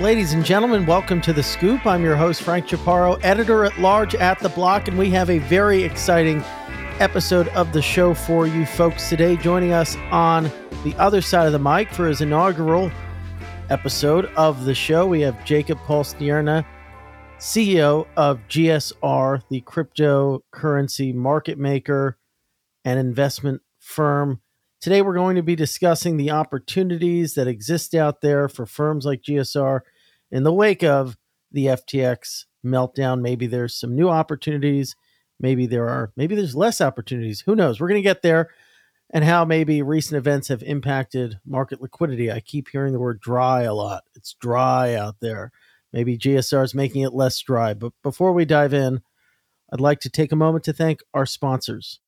Ladies and gentlemen, welcome to The Scoop. I'm your host, Frank Chaparro, editor-at-large at The Block, and we have a very exciting episode of the show for you folks today. Joining us on the other side of the mic for his inaugural episode of the show, we have Jakob Palmstierna, CEO of GSR, the cryptocurrency market maker and investment firm. Today, we're going to be discussing the opportunities that exist out there for firms like GSR in the wake of the FTX meltdown. Maybe there's some new opportunities. Maybe there's less opportunities. Who knows? We're going to get there, and how maybe recent events have impacted market liquidity. I keep hearing the word dry a lot. It's dry out there. Maybe GSR is making it less dry. But before we dive in, I'd like to take a moment to thank our sponsors.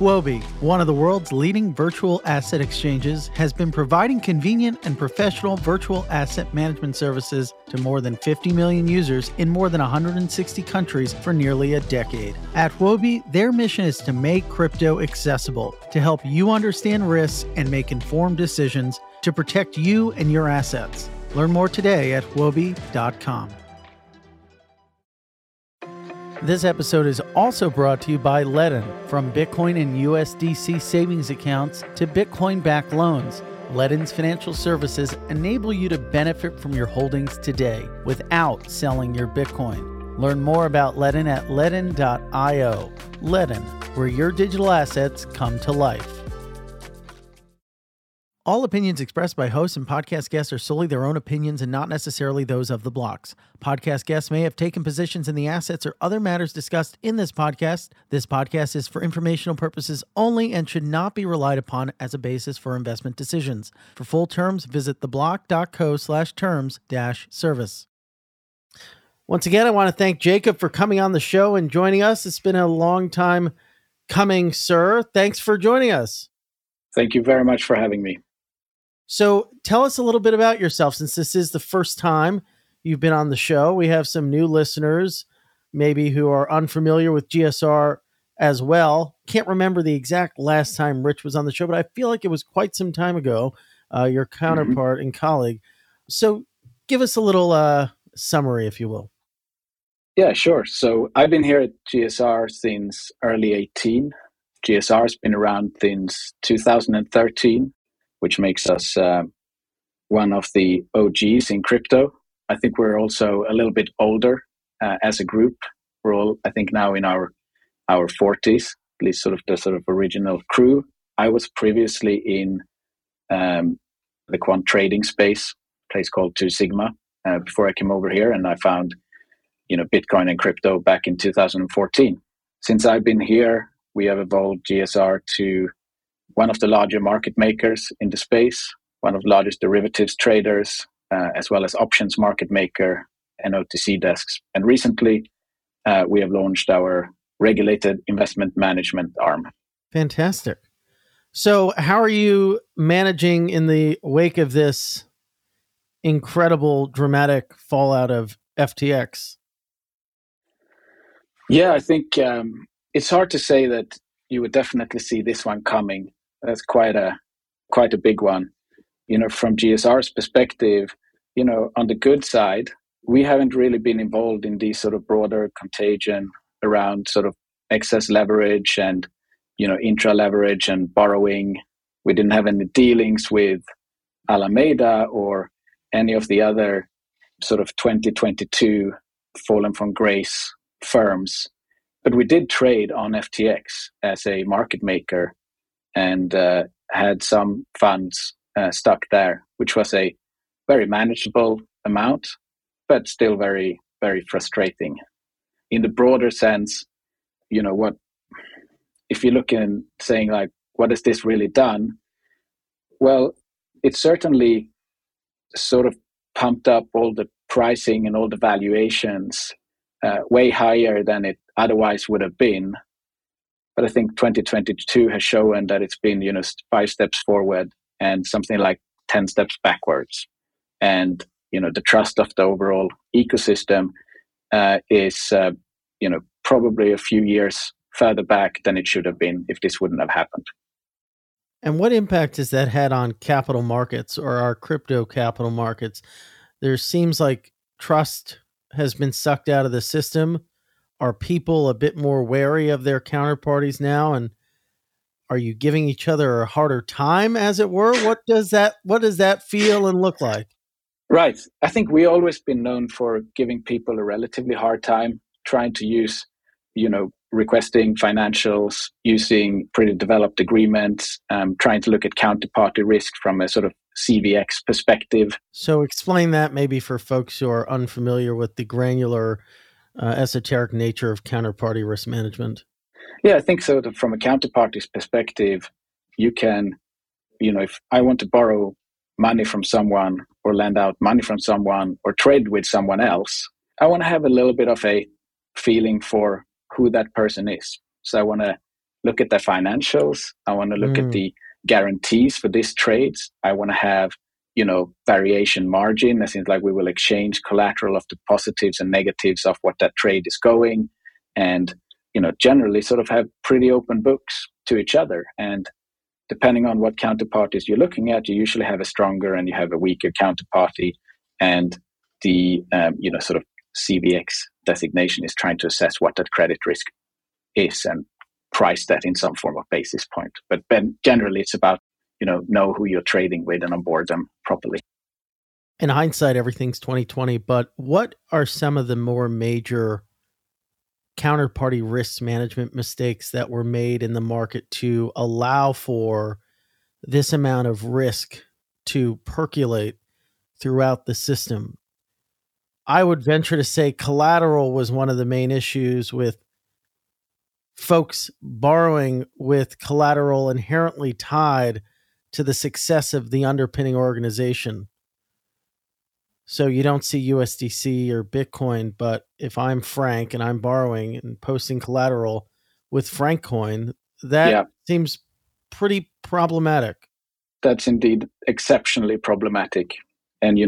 Huobi, one of the world's leading virtual asset exchanges, has been providing convenient and professional virtual asset management services to more than 50 million users in more than 160 countries for nearly a decade. At Huobi, their mission is to make crypto accessible, to help you understand risks and make informed decisions to protect you and your assets. Learn more today at huobi.com. This episode is also brought to you by Ledn. From Bitcoin and USDC savings accounts to Bitcoin-backed loans, Ledn's financial services enable you to benefit from your holdings today without selling your Bitcoin. Learn more about Ledn at ledn.io. Ledn, where your digital assets come to life. All opinions expressed by hosts and podcast guests are solely their own opinions and not necessarily those of The Blocks. Podcast guests may have taken positions in the assets or other matters discussed in this podcast. This podcast is for informational purposes only and should not be relied upon as a basis for investment decisions. For full terms, visit theblock.co/terms-service. Once again, I want to thank Jakob for coming on the show and joining us. It's been a long time coming, sir. Thanks for joining us. Thank you very much for having me. So tell us a little bit about yourself, since this is the first time you've been on the show. We have some new listeners, maybe who are unfamiliar with GSR as well. Can't remember the exact last time Rich was on the show, but I feel like it was quite some time ago, your counterpart and colleague. So give us a little summary, if you will. Yeah, sure. So I've been here at GSR since early 2018. GSR has been around since 2013. Which makes us one of the OGs in crypto. I think we're also a little bit older as a group. We're all, I think, now in our 40s, at least the original crew. I was previously in the quant trading space, a place called Two Sigma, before I came over here, and I found Bitcoin and crypto back in 2014. Since I've been here, we have evolved GSR to one of the larger market makers in the space, one of the largest derivatives traders, as well as options market maker and OTC desks. And recently, we have launched our regulated investment management arm. Fantastic. So how are you managing in the wake of this incredible, dramatic fallout of FTX? Yeah, I think it's hard to say that you would definitely see this one coming. That's quite a big one. From GSR's perspective, on the good side, we haven't really been involved in these broader contagion around excess leverage and, intra leverage and borrowing. We didn't have any dealings with Alameda or any of the other 2022 fallen from grace firms. But we did trade on FTX as a market maker and had some funds stuck there, which was a very manageable amount, but still very, very frustrating. In the broader sense, if you look in saying what has this really done? Well, it certainly pumped up all the pricing and all the valuations way higher than it otherwise would have been. But I think 2022 has shown that it's been 5 steps forward and something like 10 steps backwards. And the trust of the overall ecosystem is probably a few years further back than it should have been if this wouldn't have happened. And what impact has that had on capital markets or our crypto capital markets? There seems like trust has been sucked out of the system. Are people a bit more wary of their counterparties now? And are you giving each other a harder time, as it were? What does that feel and look like? Right. I think we always been known for giving people a relatively hard time, trying to use, requesting financials, using pretty developed agreements, trying to look at counterparty risk from a sort of CVX perspective. So explain that maybe for folks who are unfamiliar with the granular esoteric nature of counterparty risk management. Yeah, I think so. From a counterparty's perspective, you can, if I want to borrow money from someone or lend out money from someone or trade with someone else, I want to have a little bit of a feeling for who that person is. So I want to look at their financials. I want to look at the guarantees for these trades. I want to have, variation margin. That seems like we will exchange collateral of the positives and negatives of what that trade is going. And, generally sort of have pretty open books to each other. And depending on what counterparties you're looking at, you usually have a stronger and you have a weaker counterparty. And the, sort of CVX designation is trying to assess what that credit risk is and price that in some form of basis point. But then generally it's about, know who you're trading with and onboard them properly. In hindsight, everything's 2020, but what are some of the more major counterparty risk management mistakes that were made in the market to allow for this amount of risk to percolate throughout the system? I would venture to say collateral was one of the main issues, with folks borrowing with collateral inherently tied to the success of the underpinning organization. So you don't see USDC or Bitcoin, but if I'm Frank and I'm borrowing and posting collateral with Frankcoin, that seems pretty problematic. That's indeed exceptionally problematic. And,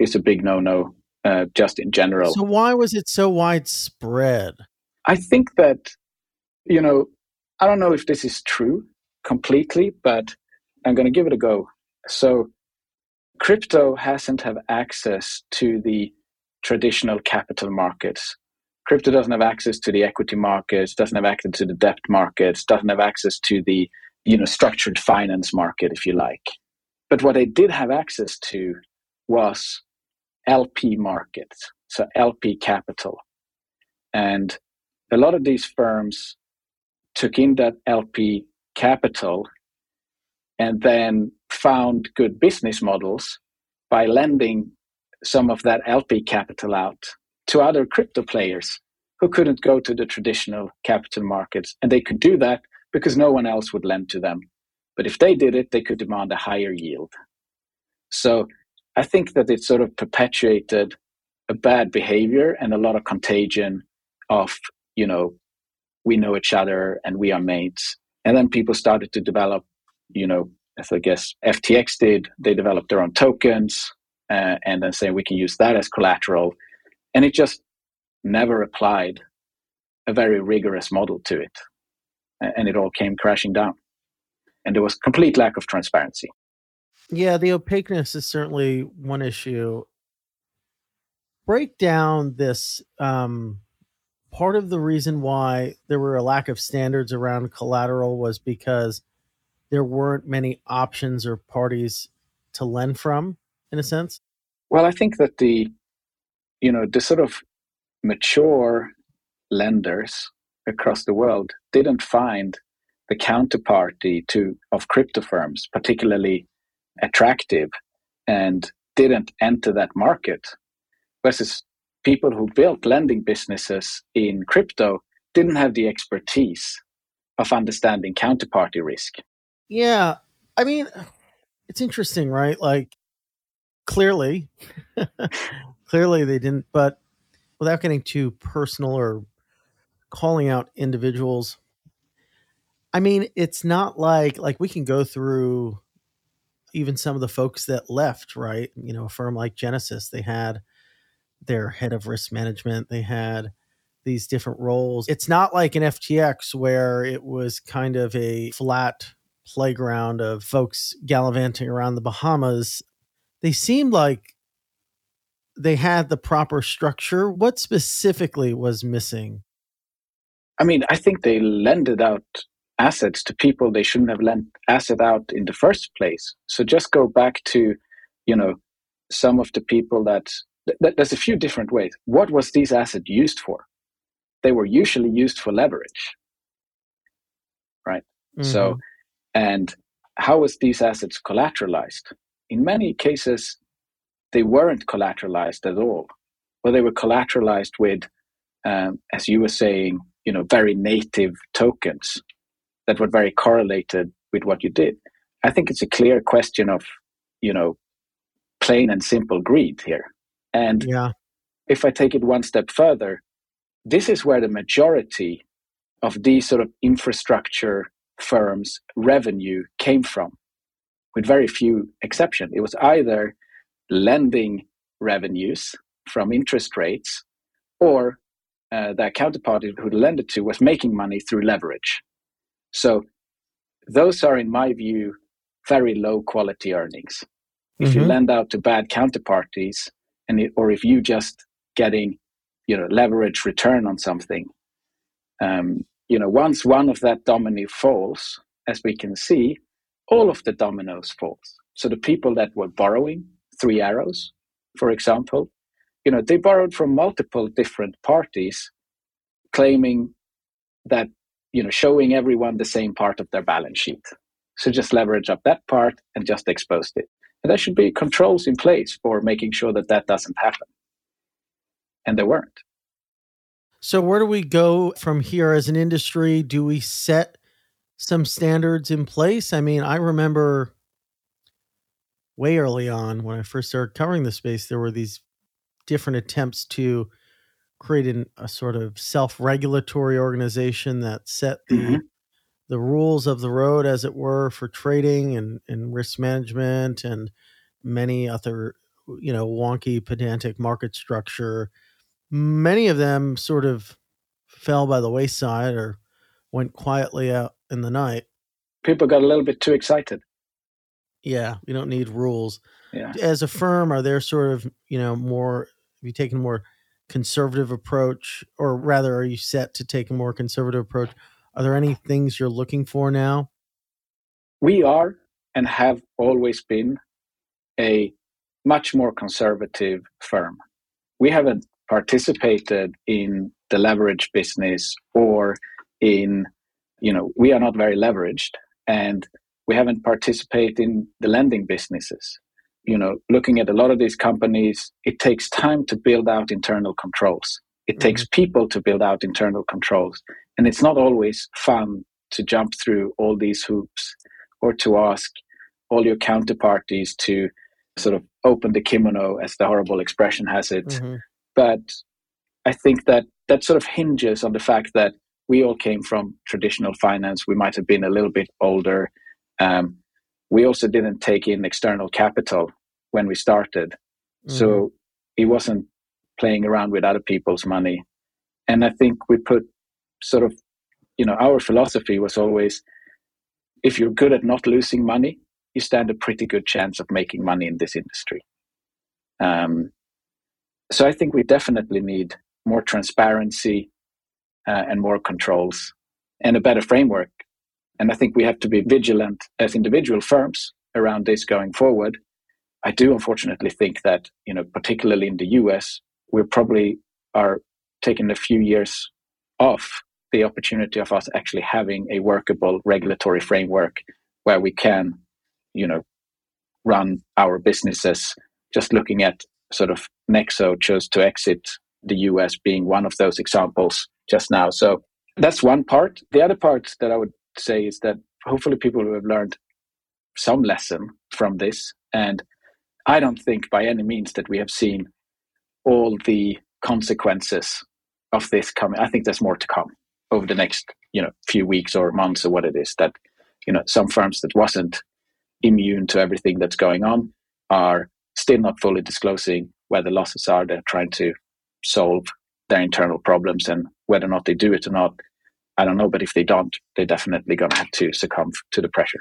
it's a big no-no. Just in general. So why was it so widespread? I think that, I don't know if this is true completely, but I'm going to give it a go. So crypto hasn't have access to the traditional capital markets. Crypto doesn't have access to the equity markets, doesn't have access to the debt markets, doesn't have access to the, structured finance market, if you like. But what they did have access to was LP markets, so LP capital. And a lot of these firms took in that LP capital and then found good business models by lending some of that LP capital out to other crypto players who couldn't go to the traditional capital markets. And they could do that because no one else would lend to them. But if they did it, they could demand a higher yield. So I think that it sort of perpetuated a bad behavior and a lot of contagion of, we know each other and we are mates. And then people started to develop, as I guess FTX did, they developed their own tokens and then say we can use that as collateral. And it just never applied a very rigorous model to it. And it all came crashing down. And there was complete lack of transparency. Yeah, the opaqueness is certainly one issue. Break down this part of the reason why there were a lack of standards around collateral was because there weren't many options or parties to lend from, in a sense. Well, I think that the sort of mature lenders across the world didn't find the counterparty of crypto firms particularly attractive and didn't enter that market, versus people who built lending businesses in crypto didn't have the expertise of understanding counterparty risk. Yeah. I mean, it's interesting, right? Like clearly they didn't, but without getting too personal or calling out individuals, I mean, it's not like we can go through even some of the folks that left, right? A firm like Genesis, they had their head of risk management. They had these different roles. It's not like an FTX where it was kind of a flat playground of folks gallivanting around the Bahamas, they seemed like they had the proper structure. What specifically was missing? I mean, I think they lended out assets to people they shouldn't have lent asset out in the first place. So just go back to, you know, some of the people that there's a few different ways. What was these assets used for? They were usually used for leverage, right? Mm-hmm. So, and how was these assets collateralized? In many cases, they weren't collateralized at all. Well, they were collateralized with, as you were saying, you know, very native tokens that were very correlated with what you did. I think it's a clear question of, you know, plain and simple greed here. And if I take it one step further, this is where the majority of these sort of infrastructure firms' revenue came from, with very few exceptions. It was either lending revenues from interest rates, or their counterparty who lended to was making money through leverage. So those are, in my view, very low quality earnings. If you lend out to bad counterparties, or if you just getting, you know, leverage return on something, you know, once one of that domino falls, as we can see, all of the dominoes falls. So the people that were borrowing, Three Arrows, for example, you know, they borrowed from multiple different parties, claiming that, you know, showing everyone the same part of their balance sheet. So just leverage up that part and just exposed it. And there should be controls in place for making sure that that doesn't happen. And there weren't. So where do we go from here as an industry? Do we set some standards in place? I mean, I remember way early on when I first started covering the space, there were these different attempts to create a sort of self-regulatory organization that set the rules of the road, as it were, for trading and risk management and many other, you know, wonky, pedantic market structure. Many of them sort of fell by the wayside or went quietly out in the night. People got a little bit too excited. Yeah, we don't need rules. Yeah. As a firm, are there sort of, you know, more, have you taken a more conservative approach, or rather are you set to take a more conservative approach? Are there any things you're looking for now? We are and have always been a much more conservative firm. We haven't participated in the leverage business or in, you know, we are not very leveraged, and we haven't participated in the lending businesses. You know, looking at a lot of these companies, it takes time to build out internal controls. It takes people to build out internal controls. And it's not always fun to jump through all these hoops or to ask all your counterparties to sort of open the kimono, as the horrible expression has it. But I think that sort of hinges on the fact that we all came from traditional finance. We might have been a little bit older. We also didn't take in external capital when we started. So it wasn't playing around with other people's money. And I think we put sort of, you know, our philosophy was always, if you're good at not losing money, you stand a pretty good chance of making money in this industry. So I think we definitely need more transparency and more controls and a better framework. And I think we have to be vigilant as individual firms around this going forward. I do unfortunately think that, you know, particularly in the US, we probably are taking a few years off the opportunity of us actually having a workable regulatory framework where we can, you know, run our businesses. Just looking at sort of Nexo chose to exit the US being one of those examples just now. So that's one part. The other part that I would say is that hopefully people will have learned some lesson from this. And I don't think by any means that we have seen all the consequences of this coming. I think there's more to come over the next, you know, few weeks or months or what it is, that, you know, some firms that wasn't immune to everything that's going on are still not fully disclosing where the losses are. They're trying to solve their internal problems, and whether or not they do it or not, I don't know. But if they don't, they're definitely going to have to succumb to the pressure.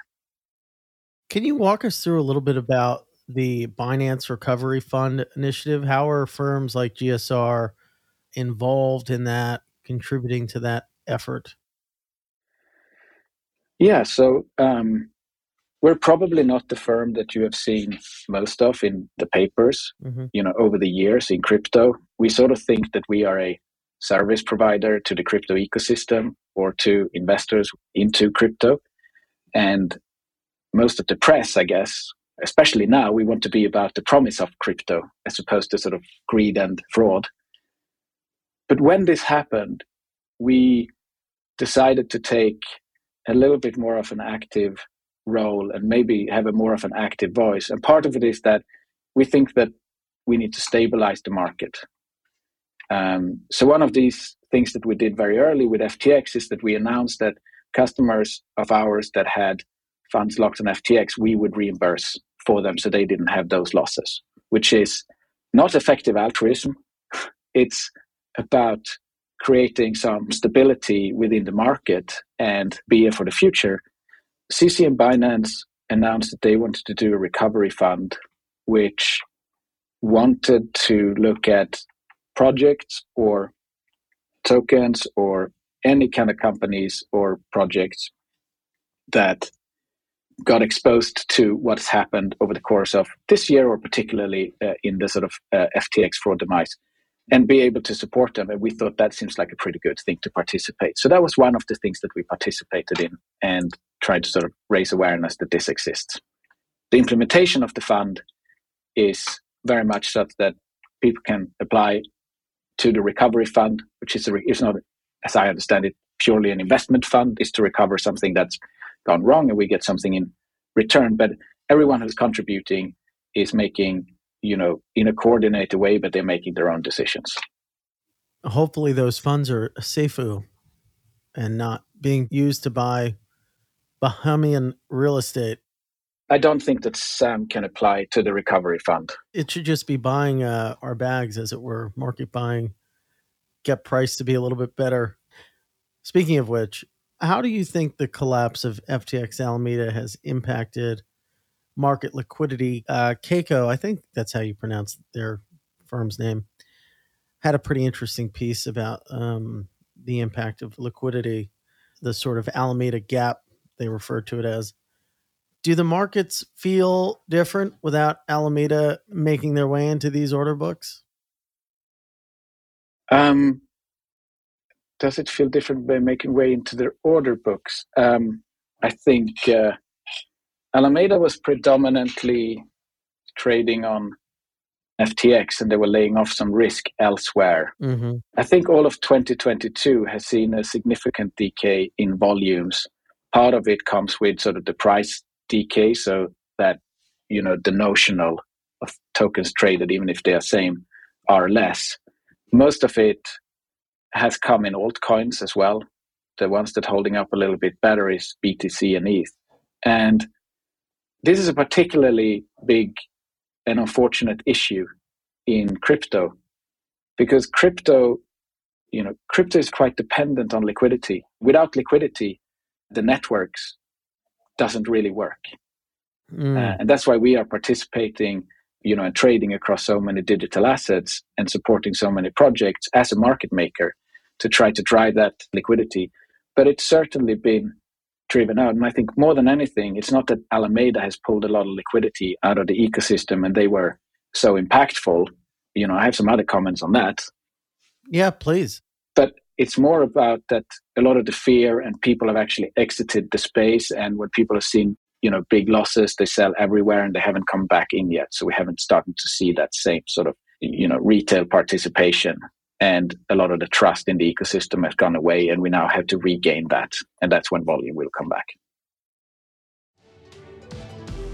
Can you walk us through a little bit about the Binance Recovery Fund initiative? How are firms like GSR involved in that, contributing to that effort? Yeah, so we're probably not the firm that you have seen most of in the papers, you know, over the years in crypto. We sort of think that we are a service provider to the crypto ecosystem or to investors into crypto. And most of the press, I guess, especially now, we want to be about the promise of crypto as opposed to sort of greed and fraud. But when this happened, we decided to take a little bit more of an active role and maybe have a more of an active voice. And part of it is that we think that we need to stabilize the market. So one of these things that we did very early with FTX is that we announced that customers of ours that had funds locked on FTX, we would reimburse for them so they didn't have those losses, which is not effective altruism. It's about creating some stability within the market and be here for the future. CZ and Binance announced that they wanted to do a recovery fund, which wanted to look at projects or tokens or any kind of companies or projects that got exposed to what's happened over the course of this year, or particularly in the sort of FTX fraud demise, and be able to support them. And we thought that seems like a pretty good thing to participate. So that was one of the things that we participated in and tried to sort of raise awareness that this exists. The implementation of the fund is very much such that people can apply to the recovery fund, which is it's not, as I understand it, purely an investment fund. It's to recover something that's gone wrong, and we get something in return. But everyone who's contributing is making, you know, in a coordinated way, but they're making their own decisions. Hopefully those funds are seifu and not being used to buy Bahamian real estate. I don't think that Sam can apply to the recovery fund. It should just be buying our bags, as it were, market buying, get price to be a little bit better. Speaking of which, how do you think the collapse of FTX Alameda has impacted market liquidity? Keiko, I think that's how you pronounce their firm's name, had a pretty interesting piece about the impact of liquidity, the sort of Alameda gap, they refer to it as. Do the markets feel different without Alameda making their way into these order books? Does it feel different by making way into their order books? I think Alameda was predominantly trading on FTX, and they were laying off some risk elsewhere. I think all of 2022 has seen a significant decay in volumes. Part of it comes with sort of the price decay, so that, you know, the notional of tokens traded, even if they are same, are less. Most of it has come in altcoins as well. The ones that holding up a little bit better is BTC and ETH. And this is a particularly big and unfortunate issue in crypto, because crypto is quite dependent on liquidity. Without liquidity, the networks doesn't really work. And that's why we are participating, you know, and trading across so many digital assets and supporting so many projects as a market maker to try to drive that liquidity. But it's certainly been driven out. And I think more than anything, it's not that Alameda has pulled a lot of liquidity out of the ecosystem and they were so impactful. You know, I have some other comments on that. Yeah, please. But it's more about that a lot of the fear, and people have actually exited the space. And when people have seen, you know, big losses, they sell everywhere and they haven't come back in yet. So we haven't started to see that same sort of, you know, retail participation, and a lot of the trust in the ecosystem has gone away, and we now have to regain that. And that's when volume will come back.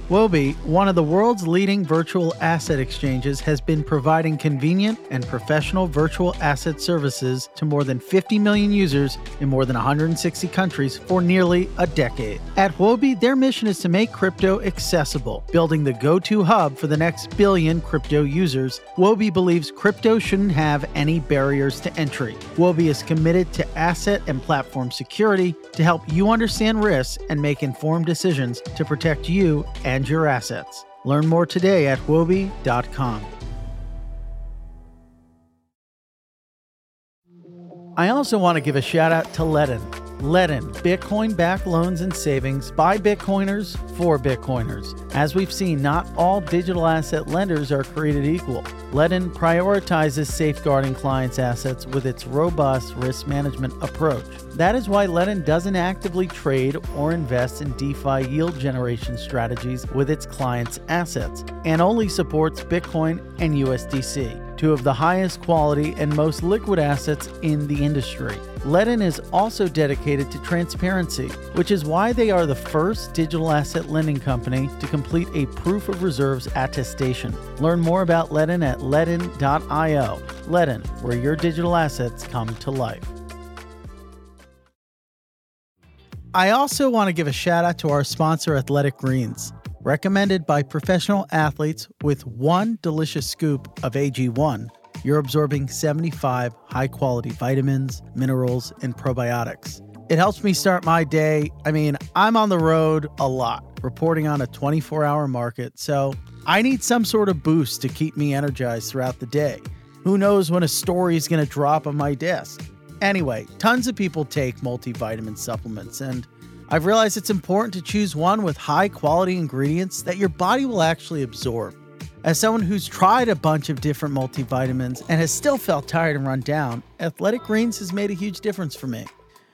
Huobi, one of the world's leading virtual asset exchanges, has been providing convenient and professional virtual asset services to more than 50 million users in more than 160 countries for nearly a decade. At Huobi, their mission is to make crypto accessible, building the go-to hub for the next billion crypto users. Huobi believes crypto shouldn't have any barriers to entry. Huobi is committed to asset and platform security to help you understand risks and make informed decisions to protect you and your assets. Learn more today at Huobi.com. I also want to give a shout out to Ledn. Ledn, Bitcoin-backed loans and savings by Bitcoiners for Bitcoiners. As we've seen, not all digital asset lenders are created equal. Ledn prioritizes safeguarding clients' assets with its robust risk management approach. That is why Ledn doesn't actively trade or invest in DeFi yield generation strategies with its clients' assets, and only supports Bitcoin and USDC, two of the highest quality and most liquid assets in the industry. Ledn is also dedicated to transparency, which is why they are the first digital asset lending company to complete a proof of reserves attestation. Learn more about Ledn at ledn.io. Ledn, where your digital assets come to life. I also want to give a shout out to our sponsor, Athletic Greens. Recommended by professional athletes with one delicious scoop of AG1, you're absorbing 75 high-quality vitamins, minerals, and probiotics. It helps me start my day. I mean, I'm on the road a lot, reporting on a 24-hour market, so I need some sort of boost to keep me energized throughout the day. Who knows when a story is going to drop on my desk? Anyway, tons of people take multivitamin supplements, and I've realized it's important to choose one with high-quality ingredients that your body will actually absorb. As someone who's tried a bunch of different multivitamins and has still felt tired and run down, Athletic Greens has made a huge difference for me.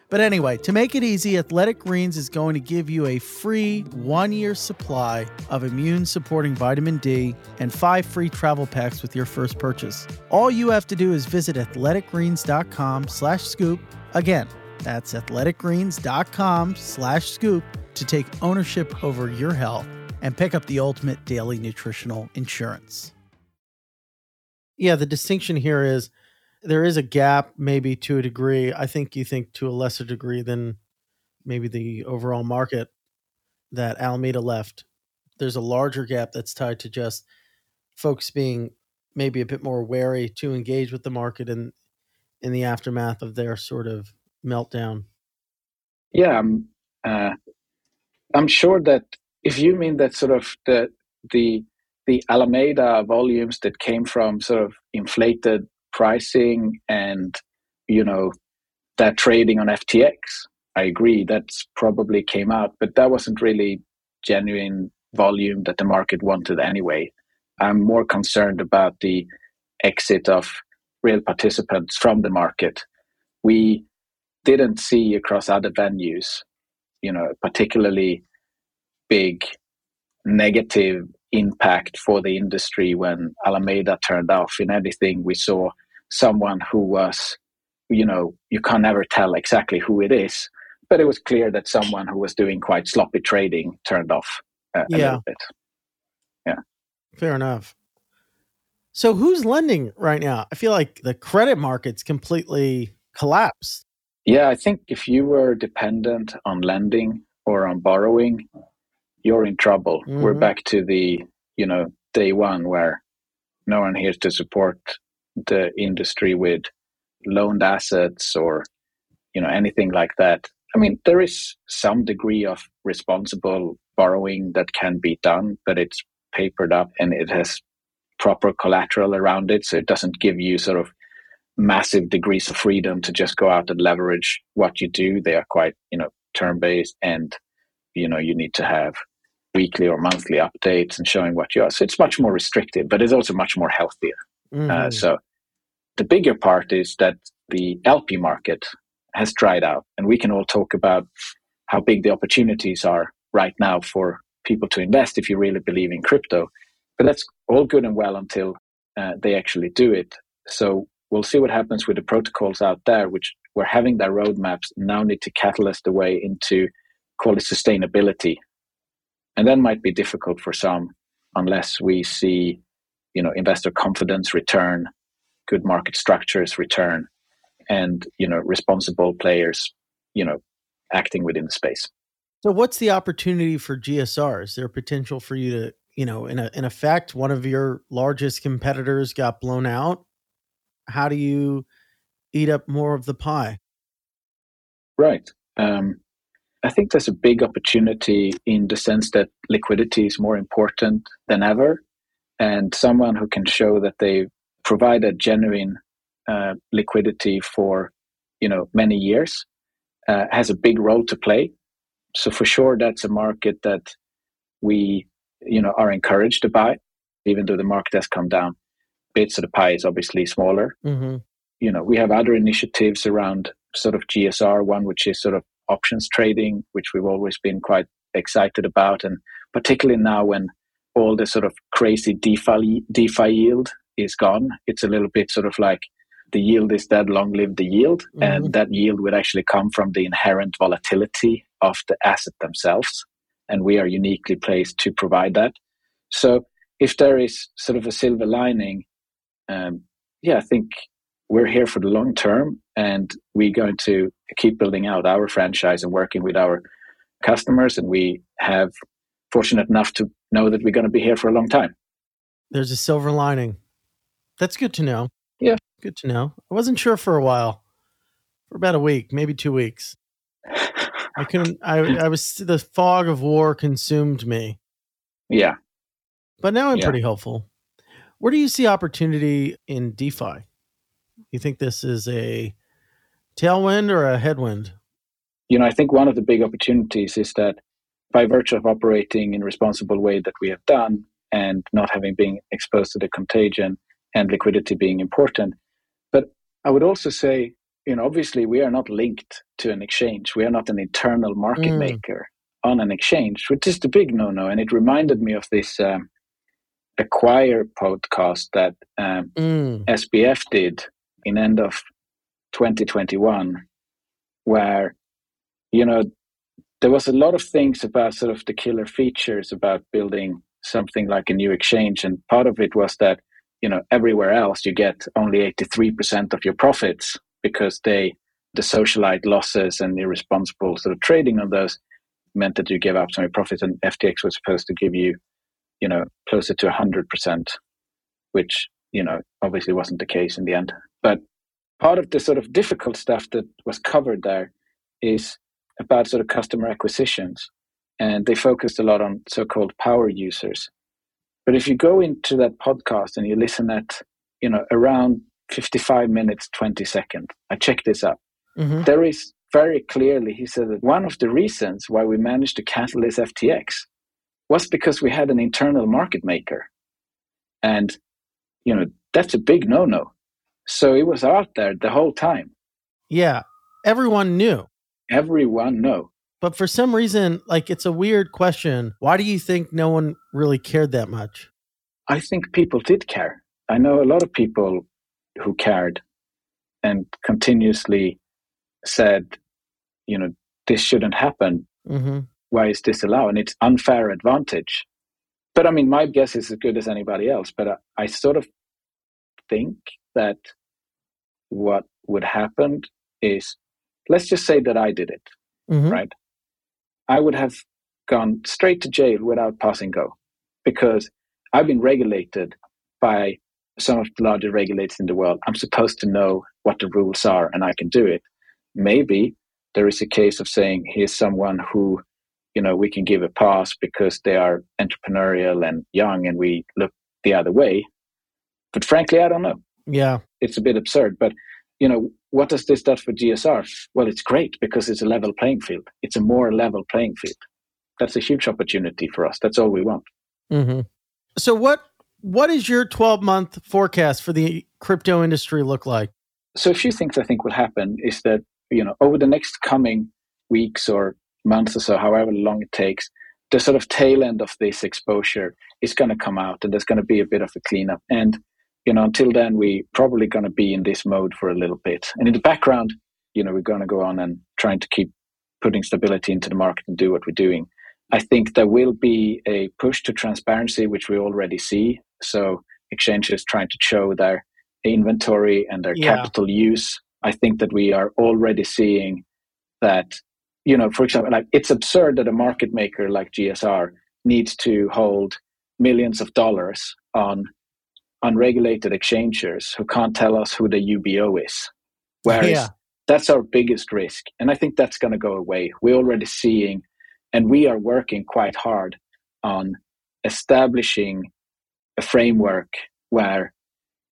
But anyway, to make it easy, Athletic Greens is going to give you a free 1-year supply of immune-supporting vitamin D and 5 free travel packs with your first purchase. All you have to do is visit athleticgreens.com/scoop. Again, that's athleticgreens.com/scoop to take ownership over your health and pick up the ultimate daily nutritional insurance. Yeah, the distinction here is there is a gap, maybe to a degree. I think you think to a lesser degree than maybe the overall market that Alameda left. There's a larger gap that's tied to just folks being maybe a bit more wary to engage with the market in the aftermath of their sort of meltdown. Yeah, I'm sure that if you mean that sort of the Alameda volumes that came from sort of inflated pricing and, you know, that trading on FTX, I agree, that's probably came out, but that wasn't really genuine volume that the market wanted anyway. I'm more concerned about the exit of real participants from the market. We didn't see across other venues, you know, particularly big negative impact for the industry when Alameda turned off. In anything, we saw someone who was, you know, you can never tell exactly who it is, but it was clear that someone who was doing quite sloppy trading turned off a little bit. Yeah. Fair enough. So who's lending right now? I feel like the credit market's completely collapsed. Yeah, I think if you were dependent on lending or on borrowing, you're in trouble. Mm-hmm. We're back to the, you know, day one where no one here to support the industry with loaned assets or, you know, anything like that. I mean, there is some degree of responsible borrowing that can be done, but it's papered up and it has proper collateral around it. So it doesn't give you sort of massive degrees of freedom to just go out and leverage what you do. They are quite, you know, term-based and, you know, you need to have weekly or monthly updates and showing what you are. So it's much more restrictive, but it's also much more healthier. Mm. So the bigger part is that the LP market has dried out, and we can all talk about how big the opportunities are right now for people to invest if you really believe in crypto. But that's all good and well until they actually do it. So we'll see what happens with the protocols out there, which we're having their roadmaps now need to catalyze the way into, call it sustainability, And that might be difficult for some unless we see, you know, investor confidence return, good market structures return, and, you know, responsible players, you know, acting within the space. So what's the opportunity for GSR? Is there potential for you to, you know, in effect, one of your largest competitors got blown out? How do you eat up more of the pie? Right. I think there's a big opportunity in the sense that liquidity is more important than ever. And someone who can show that they provide a genuine liquidity for, you know, many years has a big role to play. So for sure, that's a market that we, you know, are encouraged to buy, even though the market has come down. Bits of the pie is obviously smaller. Mm-hmm. You know, we have other initiatives around sort of GSR, one which is sort of options trading, which we've always been quite excited about. And particularly now when all the sort of crazy DeFi yield is gone, it's a little bit sort of like the yield is dead, long live the yield. Mm-hmm. And that yield would actually come from the inherent volatility of the asset themselves. And we are uniquely placed to provide that. So if there is sort of a silver lining, I think we're here for the long term, and we're going to keep building out our franchise and working with our customers. And we have fortunate enough to know that we're going to be here for a long time. There's a silver lining. That's good to know. Yeah. Good to know. I wasn't sure for a while, for about a week, maybe 2 weeks. I couldn't, I was, the fog of war consumed me. Yeah. But now I'm pretty hopeful. Where do you see opportunity in DeFi? You think this is a tailwind or a headwind? You know, I think one of the big opportunities is that by virtue of operating in a responsible way that we have done and not having been exposed to the contagion and liquidity being important. But I would also say, you know, obviously we are not linked to an exchange. We are not an internal market maker on an exchange, which is the big no-no. And it reminded me of this Acquire podcast that SBF did in end of 2021, where, you know, there was a lot of things about sort of the killer features about building something like a new exchange. And part of it was that, you know, everywhere else you get only 83% of your profits because the socialite losses and irresponsible sort of trading on those meant that you give up some of your profits, and FTX was supposed to give you, you know, closer to 100%, which, you know, obviously wasn't the case in the end. But part of the sort of difficult stuff that was covered there is about sort of customer acquisitions. And they focused a lot on so-called power users. But if you go into that podcast and you listen at, you know, around 55 minutes, 20 seconds, I checked this up. Mm-hmm. There is very clearly, he said that one of the reasons why we managed to catalyze FTX was because we had an internal market maker. And, you know, that's a big no-no. So it was out there the whole time. Yeah. Everyone knew. Everyone knew. But for some reason, like, it's a weird question. Why do you think no one really cared that much? I think people did care. I know a lot of people who cared and continuously said, you know, this shouldn't happen. Mm-hmm. Why is this allowed? And it's unfair advantage. But I mean, my guess is as good as anybody else. But I sort of think that what would happen is, let's just say that I did it, right? I would have gone straight to jail without passing go because I've been regulated by some of the larger regulators in the world. I'm supposed to know what the rules are and I can do it. Maybe there is a case of saying, here's someone who, you know, we can give a pass because they are entrepreneurial and young and we look the other way. But frankly, I don't know. Yeah. It's a bit absurd. But, you know, what does this do for GSR? Well, it's great because it's a level playing field. It's a more level playing field. That's a huge opportunity for us. That's all we want. Mm-hmm. So what is your 12-month forecast for the crypto industry look like? So a few things I think will happen is that, you know, over the next coming weeks or months or so, however long it takes, the sort of tail end of this exposure is going to come out and there's going to be a bit of a cleanup. And, you know, until then, we're probably going to be in this mode for a little bit. And in the background, you know, we're going to go on and trying to keep putting stability into the market and do what we're doing. I think there will be a push to transparency, which we already see. So exchanges trying to show their inventory and their capital use. I think that we are already seeing that, you know, for example, like it's absurd that a market maker like GSR needs to hold millions of dollars on unregulated exchangers who can't tell us who the UBO is. Whereas that's our biggest risk. And I think that's going to go away. We're already seeing, and we are working quite hard on establishing a framework where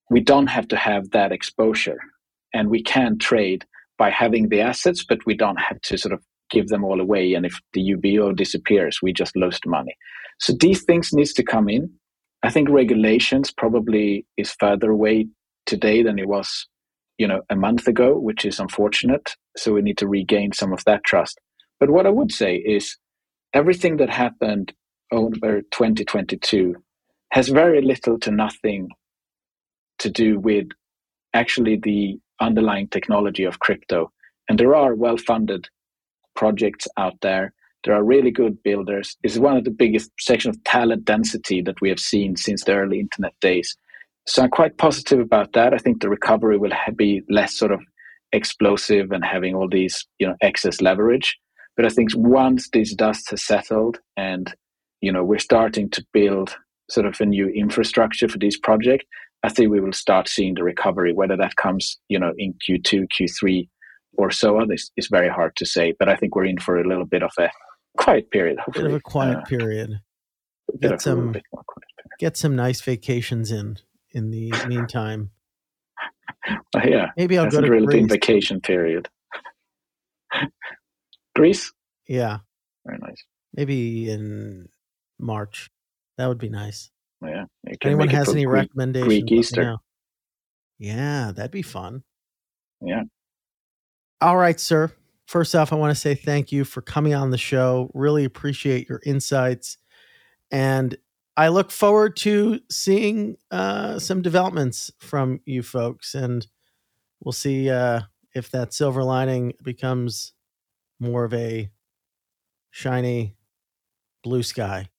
we don't have to have that exposure and we can trade by having the assets, but we don't have to sort of give them all away. And if the UBO disappears, we just lost money. So these things needs to come in. I think regulations probably is further away today than it was, you know, a month ago, which is unfortunate. So we need to regain some of that trust. But what I would say is everything that happened over 2022 has very little to nothing to do with actually the underlying technology of crypto. And there are well-funded projects out there. There are really good builders. It's one of the biggest section of talent density that we have seen since the early internet days. So I'm quite positive about that. I think the recovery will be less sort of explosive and having all these, you know, excess leverage. But I think once this dust has settled and, you know, we're starting to build sort of a new infrastructure for this project, I think we will start seeing the recovery. Whether that comes, you know, in Q2, Q3 or so on is very hard to say. But I think we're in for a little bit of a quiet period, hopefully. Bit of a quiet period. Get some nice vacations in the meantime. Yeah. Maybe I'll go to Greece. Hasn't really been vacation period. Greece? Yeah. Very nice. Maybe in March. That would be nice. Yeah. If anyone has any recommendations. Greek Easter. Yeah, that'd be fun. Yeah. All right, sir. First off, I want to say thank you for coming on the show. Really appreciate your insights. And I look forward to seeing some developments from you folks. And we'll see if that silver lining becomes more of a shiny blue sky.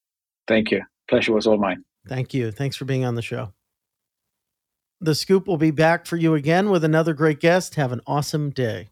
Thank you. Pleasure was all mine. Thank you. Thanks for being on the show. The Scoop will be back for you again with another great guest. Have an awesome day.